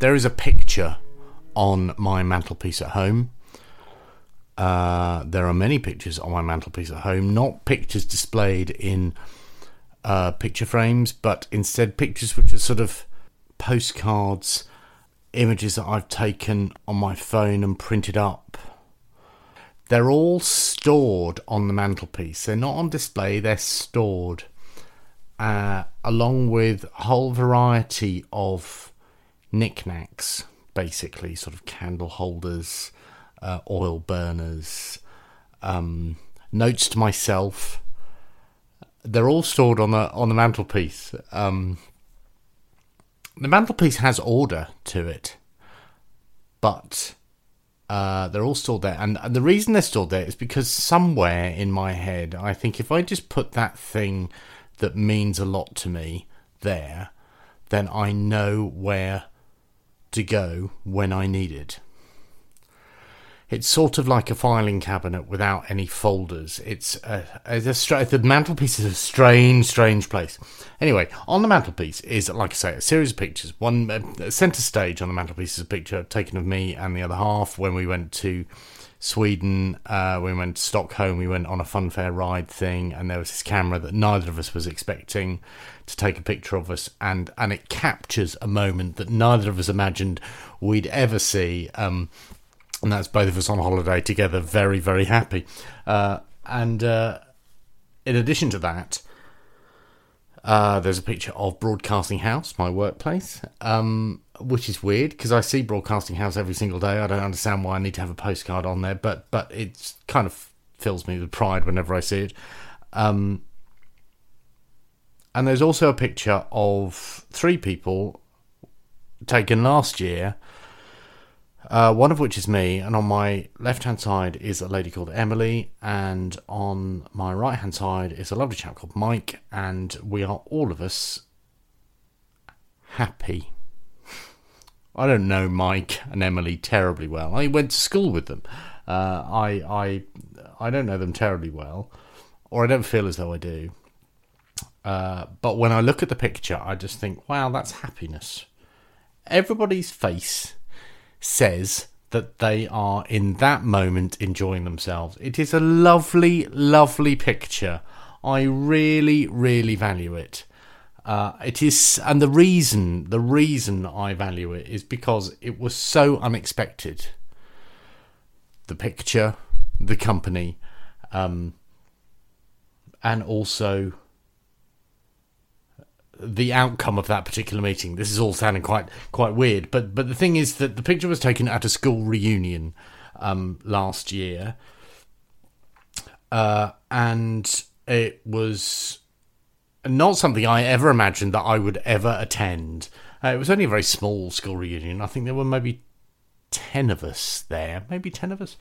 There is a picture on my mantelpiece at home. There are many pictures on my mantelpiece at home, not pictures displayed in picture frames, but instead pictures which are sort of postcards, images that I've taken on my phone and printed up. They're all stored on the mantelpiece. They're not on display, they're stored, along with a whole variety of knickknacks, basically, sort of candle holders, oil burners, notes to myself. They're all stored on the mantelpiece. The mantelpiece has order to it, but they're all stored there. And the reason they're stored there is because somewhere in my head, I think if I just put that thing that means a lot to me there, then I know where to go when I need it. It's sort of like a filing cabinet without any folders. The mantelpiece is a strange, strange place. Anyway, on the mantelpiece is, like I say, a series of pictures. One centre stage on the mantelpiece is a picture taken of me and the other half when we went to Sweden. We went to Stockholm. We went on a funfair ride thing, and there was this camera that neither of us was expecting to take a picture of us, and it captures a moment that neither of us imagined we'd ever see. And that's both of us on holiday together, very, very happy. And in addition to that, there's a picture of Broadcasting House, my workplace. Which is weird because I see Broadcasting House every single day. I don't understand why I need to have a postcard on there, but it kind of fills me with pride whenever I see it. And there's also a picture of three people taken last year, one of which is me, and on my left-hand side is a lady called Emily, and on my right-hand side is a lovely chap called Mike, and we are all of us happy. I don't know Mike and Emily terribly well. I went to school with them. I don't know them terribly well, or I don't feel as though I do. But when I look at the picture, I just think, wow, that's happiness. Everybody's face says that they are in that moment enjoying themselves. It is a lovely, lovely picture. I really, really value it. It is, and the reason I value it is because it was so unexpected. The picture, the company, and also the outcome of that particular meeting. This is all sounding quite weird, but the thing is that the picture was taken at a school reunion last year, and it was not something I ever imagined that I would ever attend. It was only a very small school reunion. I think there were maybe 10 of us there. And the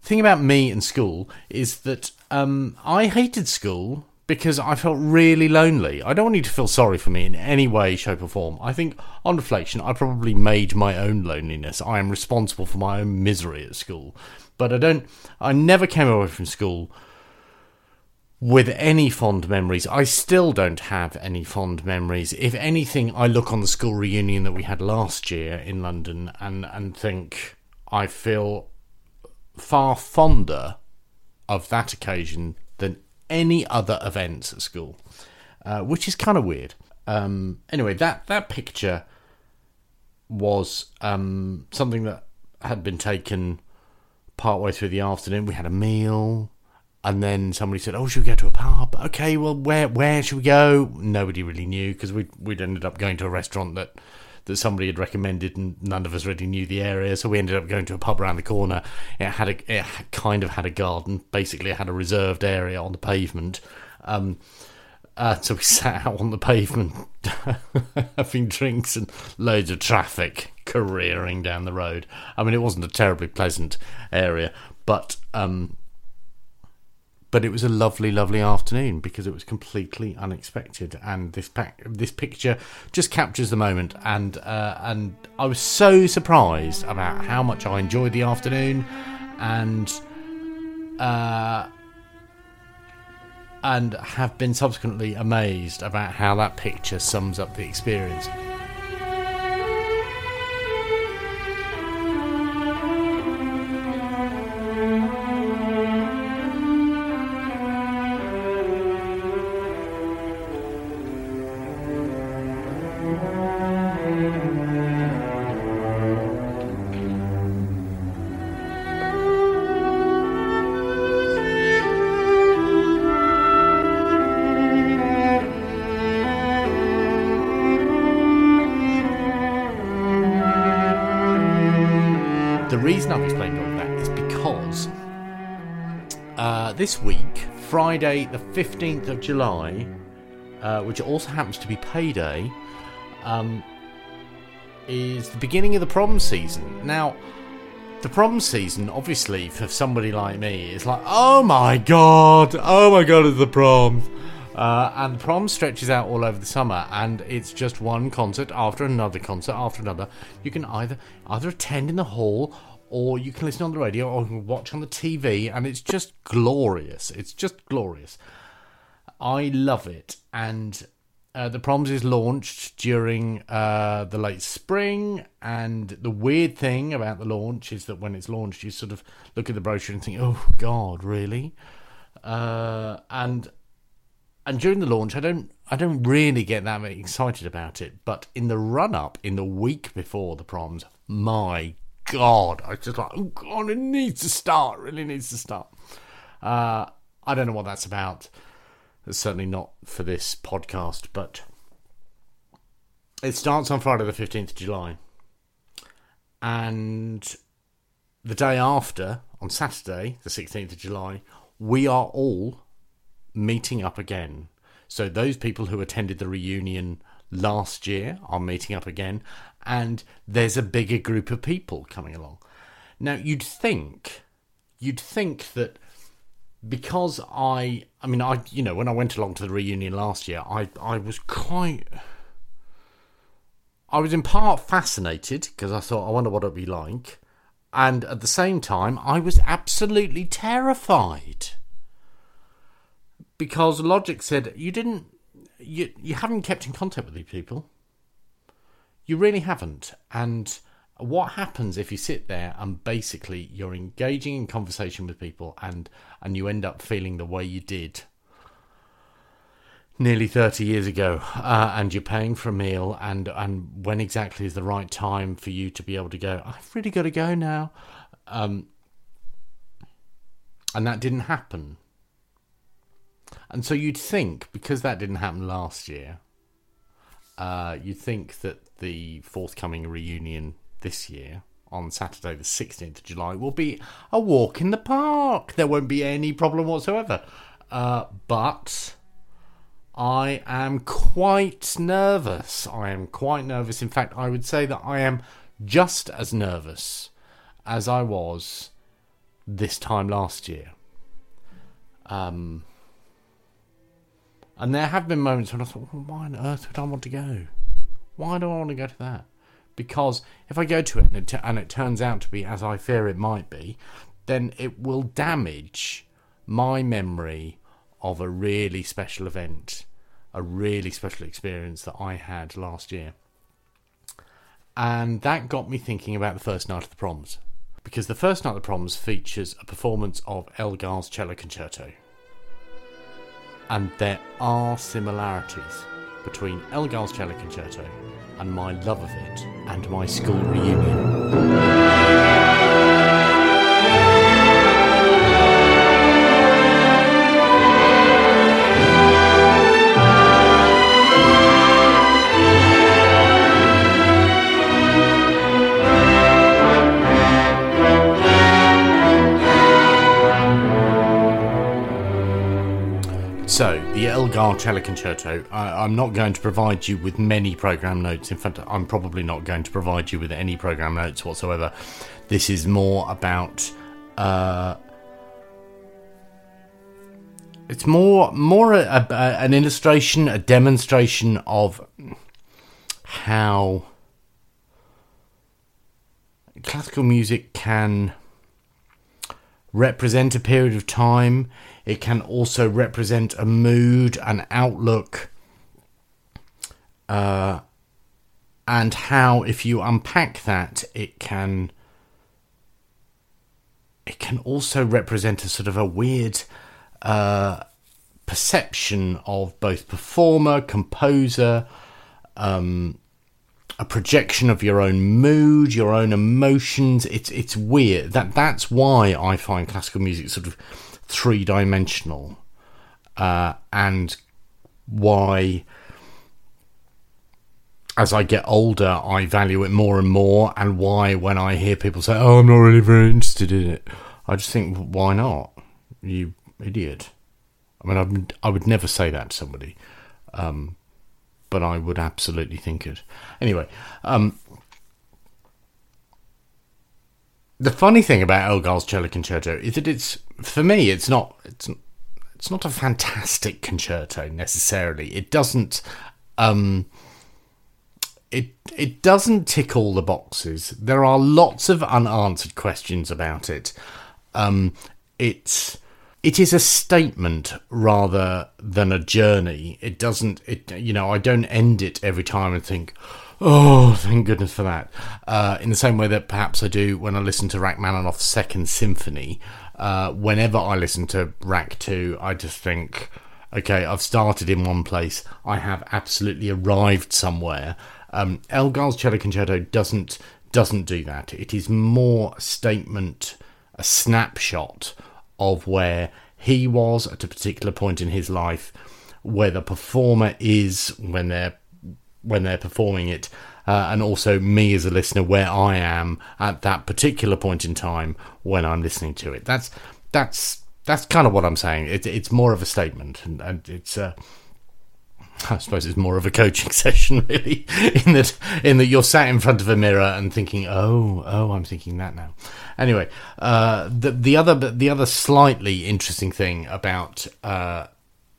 thing about me and school is that I hated school because I felt really lonely. I don't want you to feel sorry for me in any way, shape or form. I think, on reflection, I probably made my own loneliness. I am responsible for my own misery at school. But I never came away from school with any fond memories. I still don't have any fond memories. If anything, I look on the school reunion that we had last year in London and think I feel far fonder of that occasion than any other events at school, which is kind of weird. Anyway, that picture was something that had been taken partway through the afternoon. We had a meal. And then somebody said, oh, should we go to a pub? Okay, well, where should we go? Nobody really knew, because we'd ended up going to a restaurant that somebody had recommended, and none of us really knew the area, so we ended up going to a pub around the corner. It kind of had a garden. Basically, it had a reserved area on the pavement. So we sat out on the pavement having drinks and loads of traffic careering down the road. I mean, it wasn't a terribly pleasant area, But it was a lovely, lovely afternoon because it was completely unexpected, and this picture just captures the moment. And I was so surprised about how much I enjoyed the afternoon, and have been subsequently amazed about how that picture sums up the experience. The reason I've explained all that is because this week, Friday the 15th of July, which also happens to be payday, is the beginning of the prom season. Now, the prom season, obviously, for somebody like me, is like, oh my god, it's the prom. And prom stretches out all over the summer, and it's just one concert after another. You can either attend in the hall, or you can listen on the radio, or you can watch on the TV, and it's just glorious. I love it. And the Proms is launched during the late spring, and the weird thing about the launch is that when it's launched, you sort of look at the brochure and think, oh god, really? And during the launch, I don't really get that excited about it. But in the run-up, in the week before the Proms, my god, I was just like, oh god, it needs to start, I don't know what that's about. It's certainly not for this podcast, but it starts on Friday the 15th of July. And the day after, on Saturday the 16th of July, we are all meeting up again. So those people who attended the reunion last year are meeting up again, and there's a bigger group of people coming along. Now, you'd think that because I mean, you know, when I went along to the reunion last year, I was in part fascinated, because I thought, I wonder what it'd be like. And at the same time, I was absolutely terrified. Because logic said, you haven't kept in contact with these people. You really haven't. And what happens if you sit there and basically you're engaging in conversation with people and you end up feeling the way you did nearly 30 years ago, and you're paying for a meal, and when exactly is the right time for you to be able to go, I've really got to go now. And that didn't happen. And so you'd think, because that didn't happen last year, you'd think that the forthcoming reunion this year on Saturday the 16th of July will be a walk in the park. There won't be any problem whatsoever. But I am quite nervous. In fact, I would say that I am just as nervous as I was this time last year. And there have been moments when I thought, well, why on earth would I want to go? Why do I want to go to that? Because if I go to it and it turns out to be as I fear it might be, then it will damage my memory of a really special event, a really special experience that I had last year. And that got me thinking about the first night of the Proms. Because the first night of the Proms features a performance of Elgar's Cello Concerto. And there are similarities between Elgar's Cello Concerto and my love of it and my school reunion. So, the Elgar Cello Concerto, I'm not going to provide you with many programme notes. In fact, I'm probably not going to provide you with any programme notes whatsoever. This is more about... it's more an illustration, a demonstration of how classical music can represent a period of time. It can also represent a mood, an outlook, and how, if you unpack that, it can also represent a sort of a weird perception of both performer, composer, a projection of your own mood, your own emotions. It's weird. That's why I find classical music sort of three-dimensional, and why as I get older, I value it more and more, and why when I hear people say, oh, I'm not really very interested in it, I just think, why not? You idiot. I mean, I would never say that to somebody, but I would absolutely think it. Anyway, the funny thing about Elgar's Cello Concerto is that it's, for me, it's not a fantastic concerto necessarily. It doesn't it doesn't tick all the boxes. There are lots of unanswered questions about it. It is a statement rather than a journey. It doesn't, I don't end it every time and think, oh, thank goodness for that. In the same way that perhaps I do when I listen to Rachmaninoff's Second Symphony. Whenever I listen to Rach 2, I just think, okay, I've started in one place. I have absolutely arrived somewhere. Elgar's Cello Concerto doesn't do that. It is more a statement, a snapshot of where he was at a particular point in his life, where the performer is when they're performing it, and also me as a listener, where I am at that particular point in time when I'm listening to it. That's kind of what I'm saying. It's more of a statement, and it's I suppose it's more of a coaching session, really, in that you're sat in front of a mirror and thinking, oh, I'm thinking that now. Anyway, the other slightly interesting thing about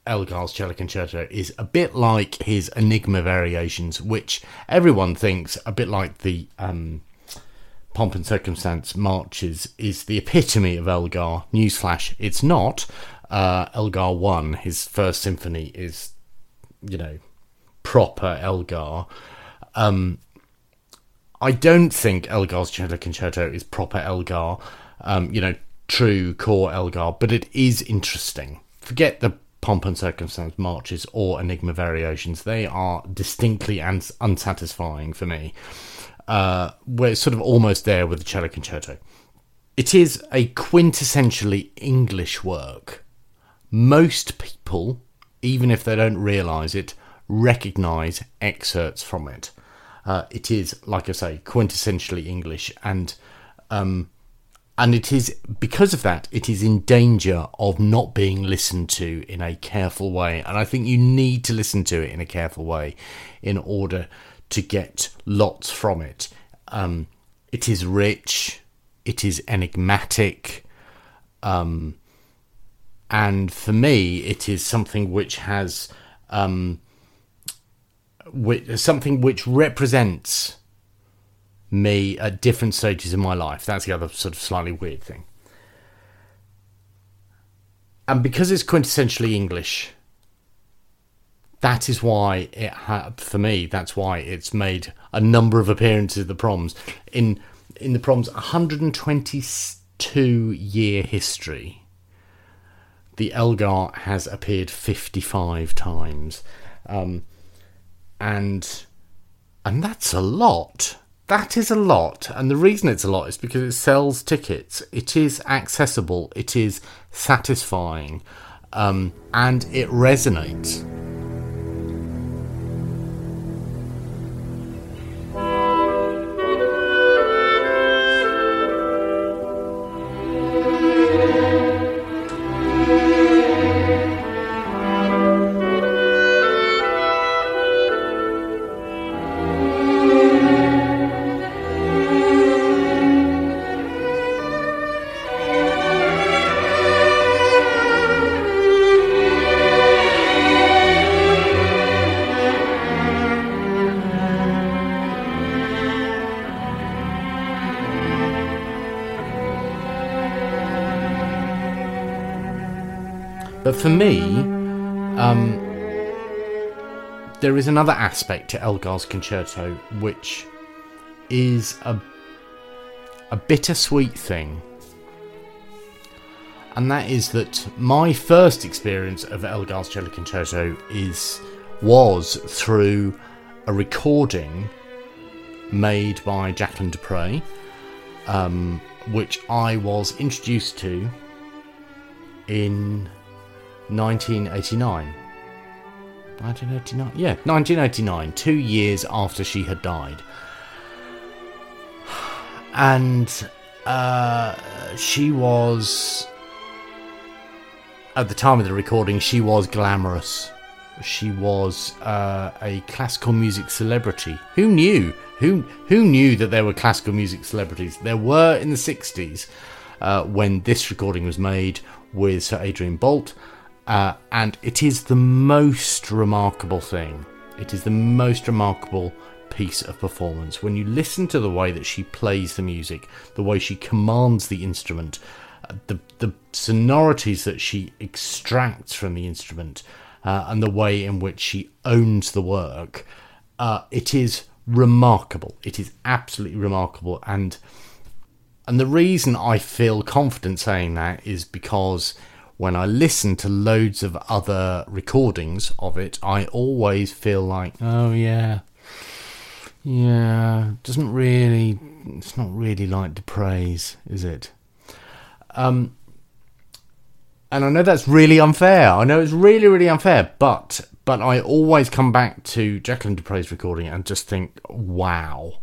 Elgar's Cello Concerto is a bit like his Enigma Variations, which everyone thinks, a bit like the Pomp and Circumstance Marches, is the epitome of Elgar. Newsflash, it's not. Elgar One, his first symphony, is, proper Elgar. I don't think Elgar's Cello Concerto is proper Elgar, true core Elgar, but it is interesting. Forget the Pomp and Circumstance Marches or Enigma Variations. They are distinctly unsatisfying for me. We're sort of almost there with the Cello Concerto. It is a quintessentially English work. Most people, even if they don't realise it, recognise excerpts from it. It is, like I say, quintessentially English, and it is, because of that, it is in danger of not being listened to in a careful way. And I think you need to listen to it in a careful way in order to get lots from it. It is rich, it is enigmatic, and for me, it is something which has something which represents me at different stages in my life. That's the other sort of slightly weird thing. And because it's quintessentially English, that is why for me, that's why it's made a number of appearances at the Proms. In the Proms' 122-year history, the Elgar has appeared 55 times. And that's a lot. That is a lot, and the reason it's a lot is because it sells tickets. It is accessible, it is satisfying, and it resonates. But for me, there is another aspect to Elgar's Concerto which is a bittersweet thing. And that is that my first experience of Elgar's Cello Concerto was through a recording made by Jacqueline du Pré, which I was introduced to in 1989. 1989? Yeah, 1989, 2 years after she had died. And she was, at the time of the recording, she was glamorous. She was a classical music celebrity. Who knew? Who knew that there were classical music celebrities? There were in the 60s when this recording was made with Sir Adrian Boult. And it is the most remarkable thing. It is the most remarkable piece of performance. When you listen to the way that she plays the music, the way she commands the instrument, the sonorities that she extracts from the instrument, and the way in which she owns the work, it is remarkable. It is absolutely remarkable. And the reason I feel confident saying that is because when I listen to loads of other recordings of it, I always feel like, oh yeah, doesn't really, it's not really like Du Pré's, is it? And I know that's really unfair. I know it's really, really unfair, but I always come back to Jacqueline du Pré's recording and just think, wow,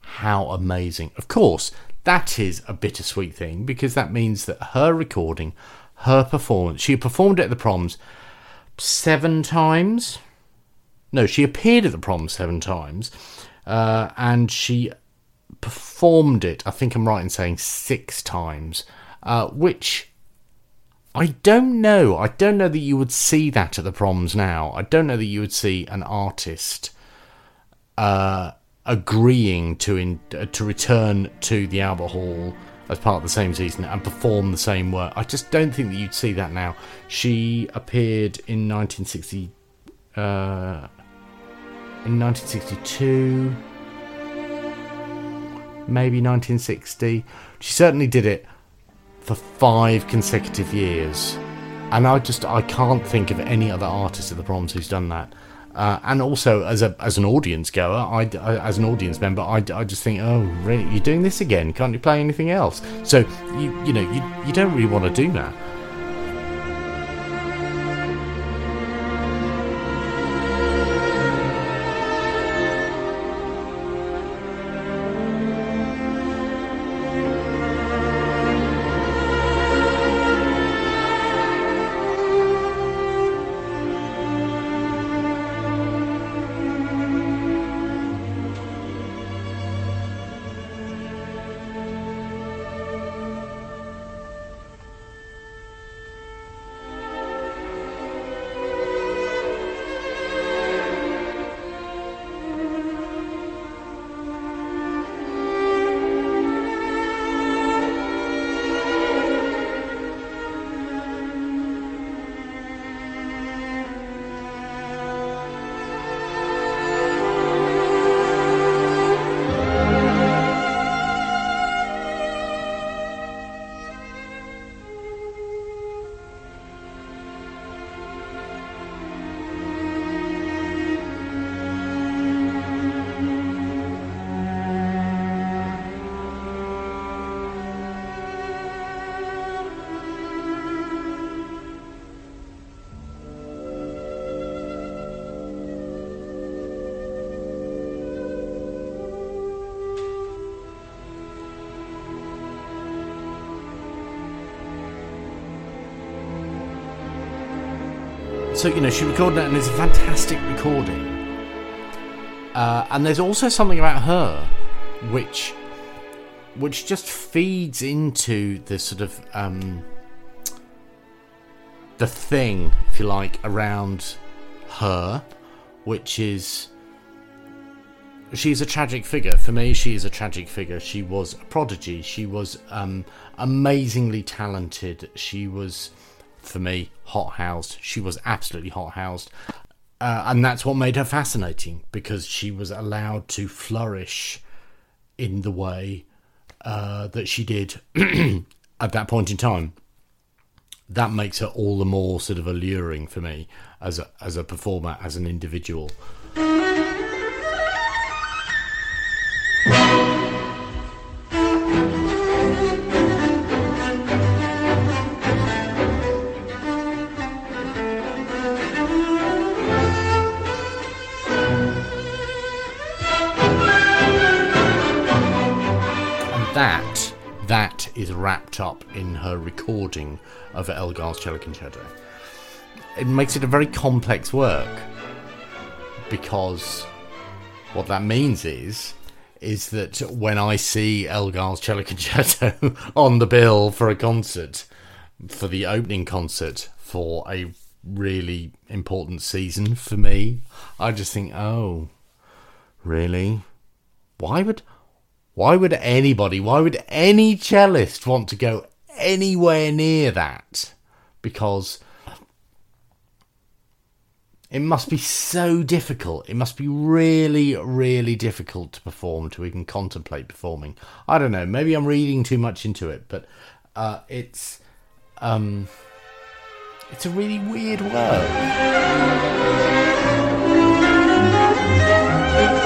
how amazing. Of course, that is a bittersweet thing because that means that her recording, her performance, she performed at the Proms 7 times. No, she appeared at the Proms 7 times, and she performed it, I think I'm right in saying, 6 times, which I don't know. I don't know that you would see that at the Proms now. I don't know that you would see an artist agreeing to return to the Albert Hall as part of the same season and perform the same work. I just don't think that you'd see that now. She appeared in 1962, maybe 1960. She certainly did it for 5 consecutive years, and I can't think of any other artist at the Proms who's done that. And also, as an audience goer, as an audience member, I just think, oh, really, you're doing this again? Can't you play anything else? So you don't really want to do that. So, she recorded it, and it's a fantastic recording. And there's also something about her which just feeds into the sort of the thing, if you like, around her, which is she's a tragic figure. For me, she is a tragic figure. She was a prodigy. She was amazingly talented. She was, for me, hot-housed. She was absolutely hot-housed, and that's what made her fascinating, because she was allowed to flourish in the way that she did at that point in time. That makes her all the more sort of alluring for me as a performer, as an individual. wrapped up in her recording of Elgar's Cello Concerto. It makes it a very complex work, because what that means is that when I see Elgar's Cello Concerto on the bill for a concert, for the opening concert for a really important season for me, I just think, oh, really? Why would any cellist want to go anywhere near that? Because it must be so difficult. It must be really, really difficult to perform, to even contemplate performing. I don't know, maybe I'm reading too much into it, but it's a really weird world.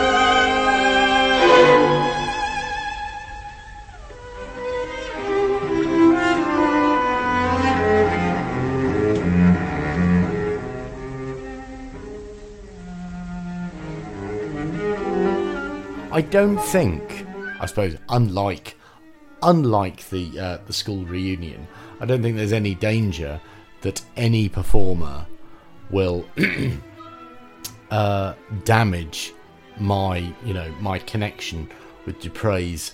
I don't think, I suppose, unlike the school reunion, I don't think there's any danger that any performer will damage my connection with du Pré's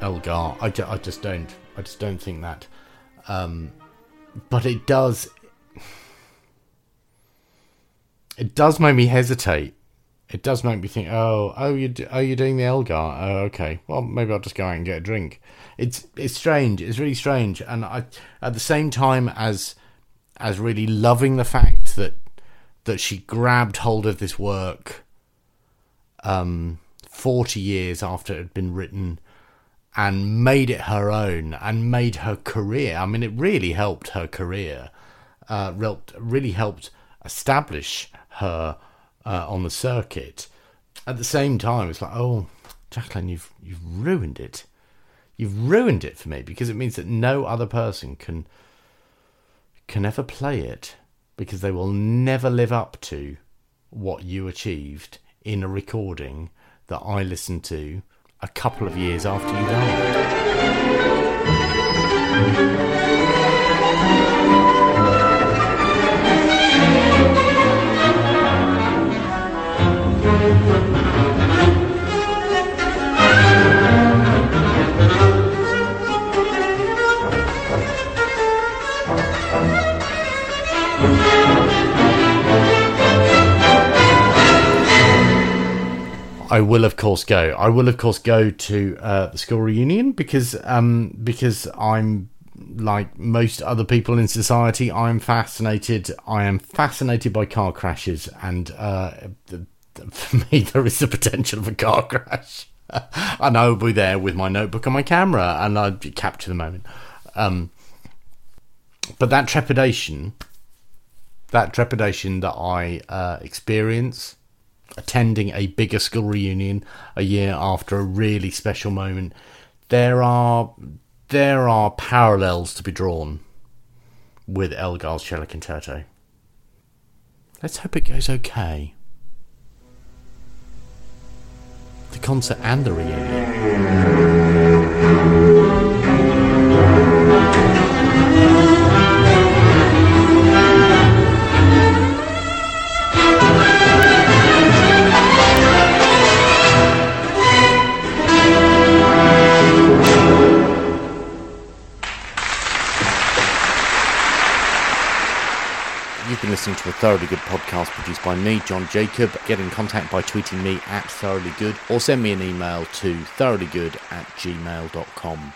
Elgar. I just don't think that. But it does. It does make me hesitate. It does make me think, you're doing the Elgar? Oh, okay. Well, maybe I'll just go out and get a drink. It's strange. It's really strange. And I, at the same time as really loving the fact that she grabbed hold of this work 40 years after it had been written and made it her own and made her career. I mean, it really helped her career. Really helped establish her on the circuit. At the same time, it's like, oh, Jacqueline, you've ruined it. You've ruined it for me, because it means that no other person can ever play it, because they will never live up to what you achieved in a recording that I listened to a couple of years after you died. I will, of course, go to the school reunion because I'm, like most other people in society, I'm fascinated. I am fascinated by car crashes, and for me, there is the potential of a car crash. And I will be there with my notebook and my camera, and I'll capture the moment. But that trepidation that I experience attending a bigger school reunion a year after a really special moment, there are parallels to be drawn with Elgar's Cello Concerto. Let's hope it goes okay. The concert and the reunion. Listening to the Thoroughly Good podcast produced by me, John Jacob. Get in contact by tweeting me @thoroughlygood or send me an email to thoroughlygood@gmail.com.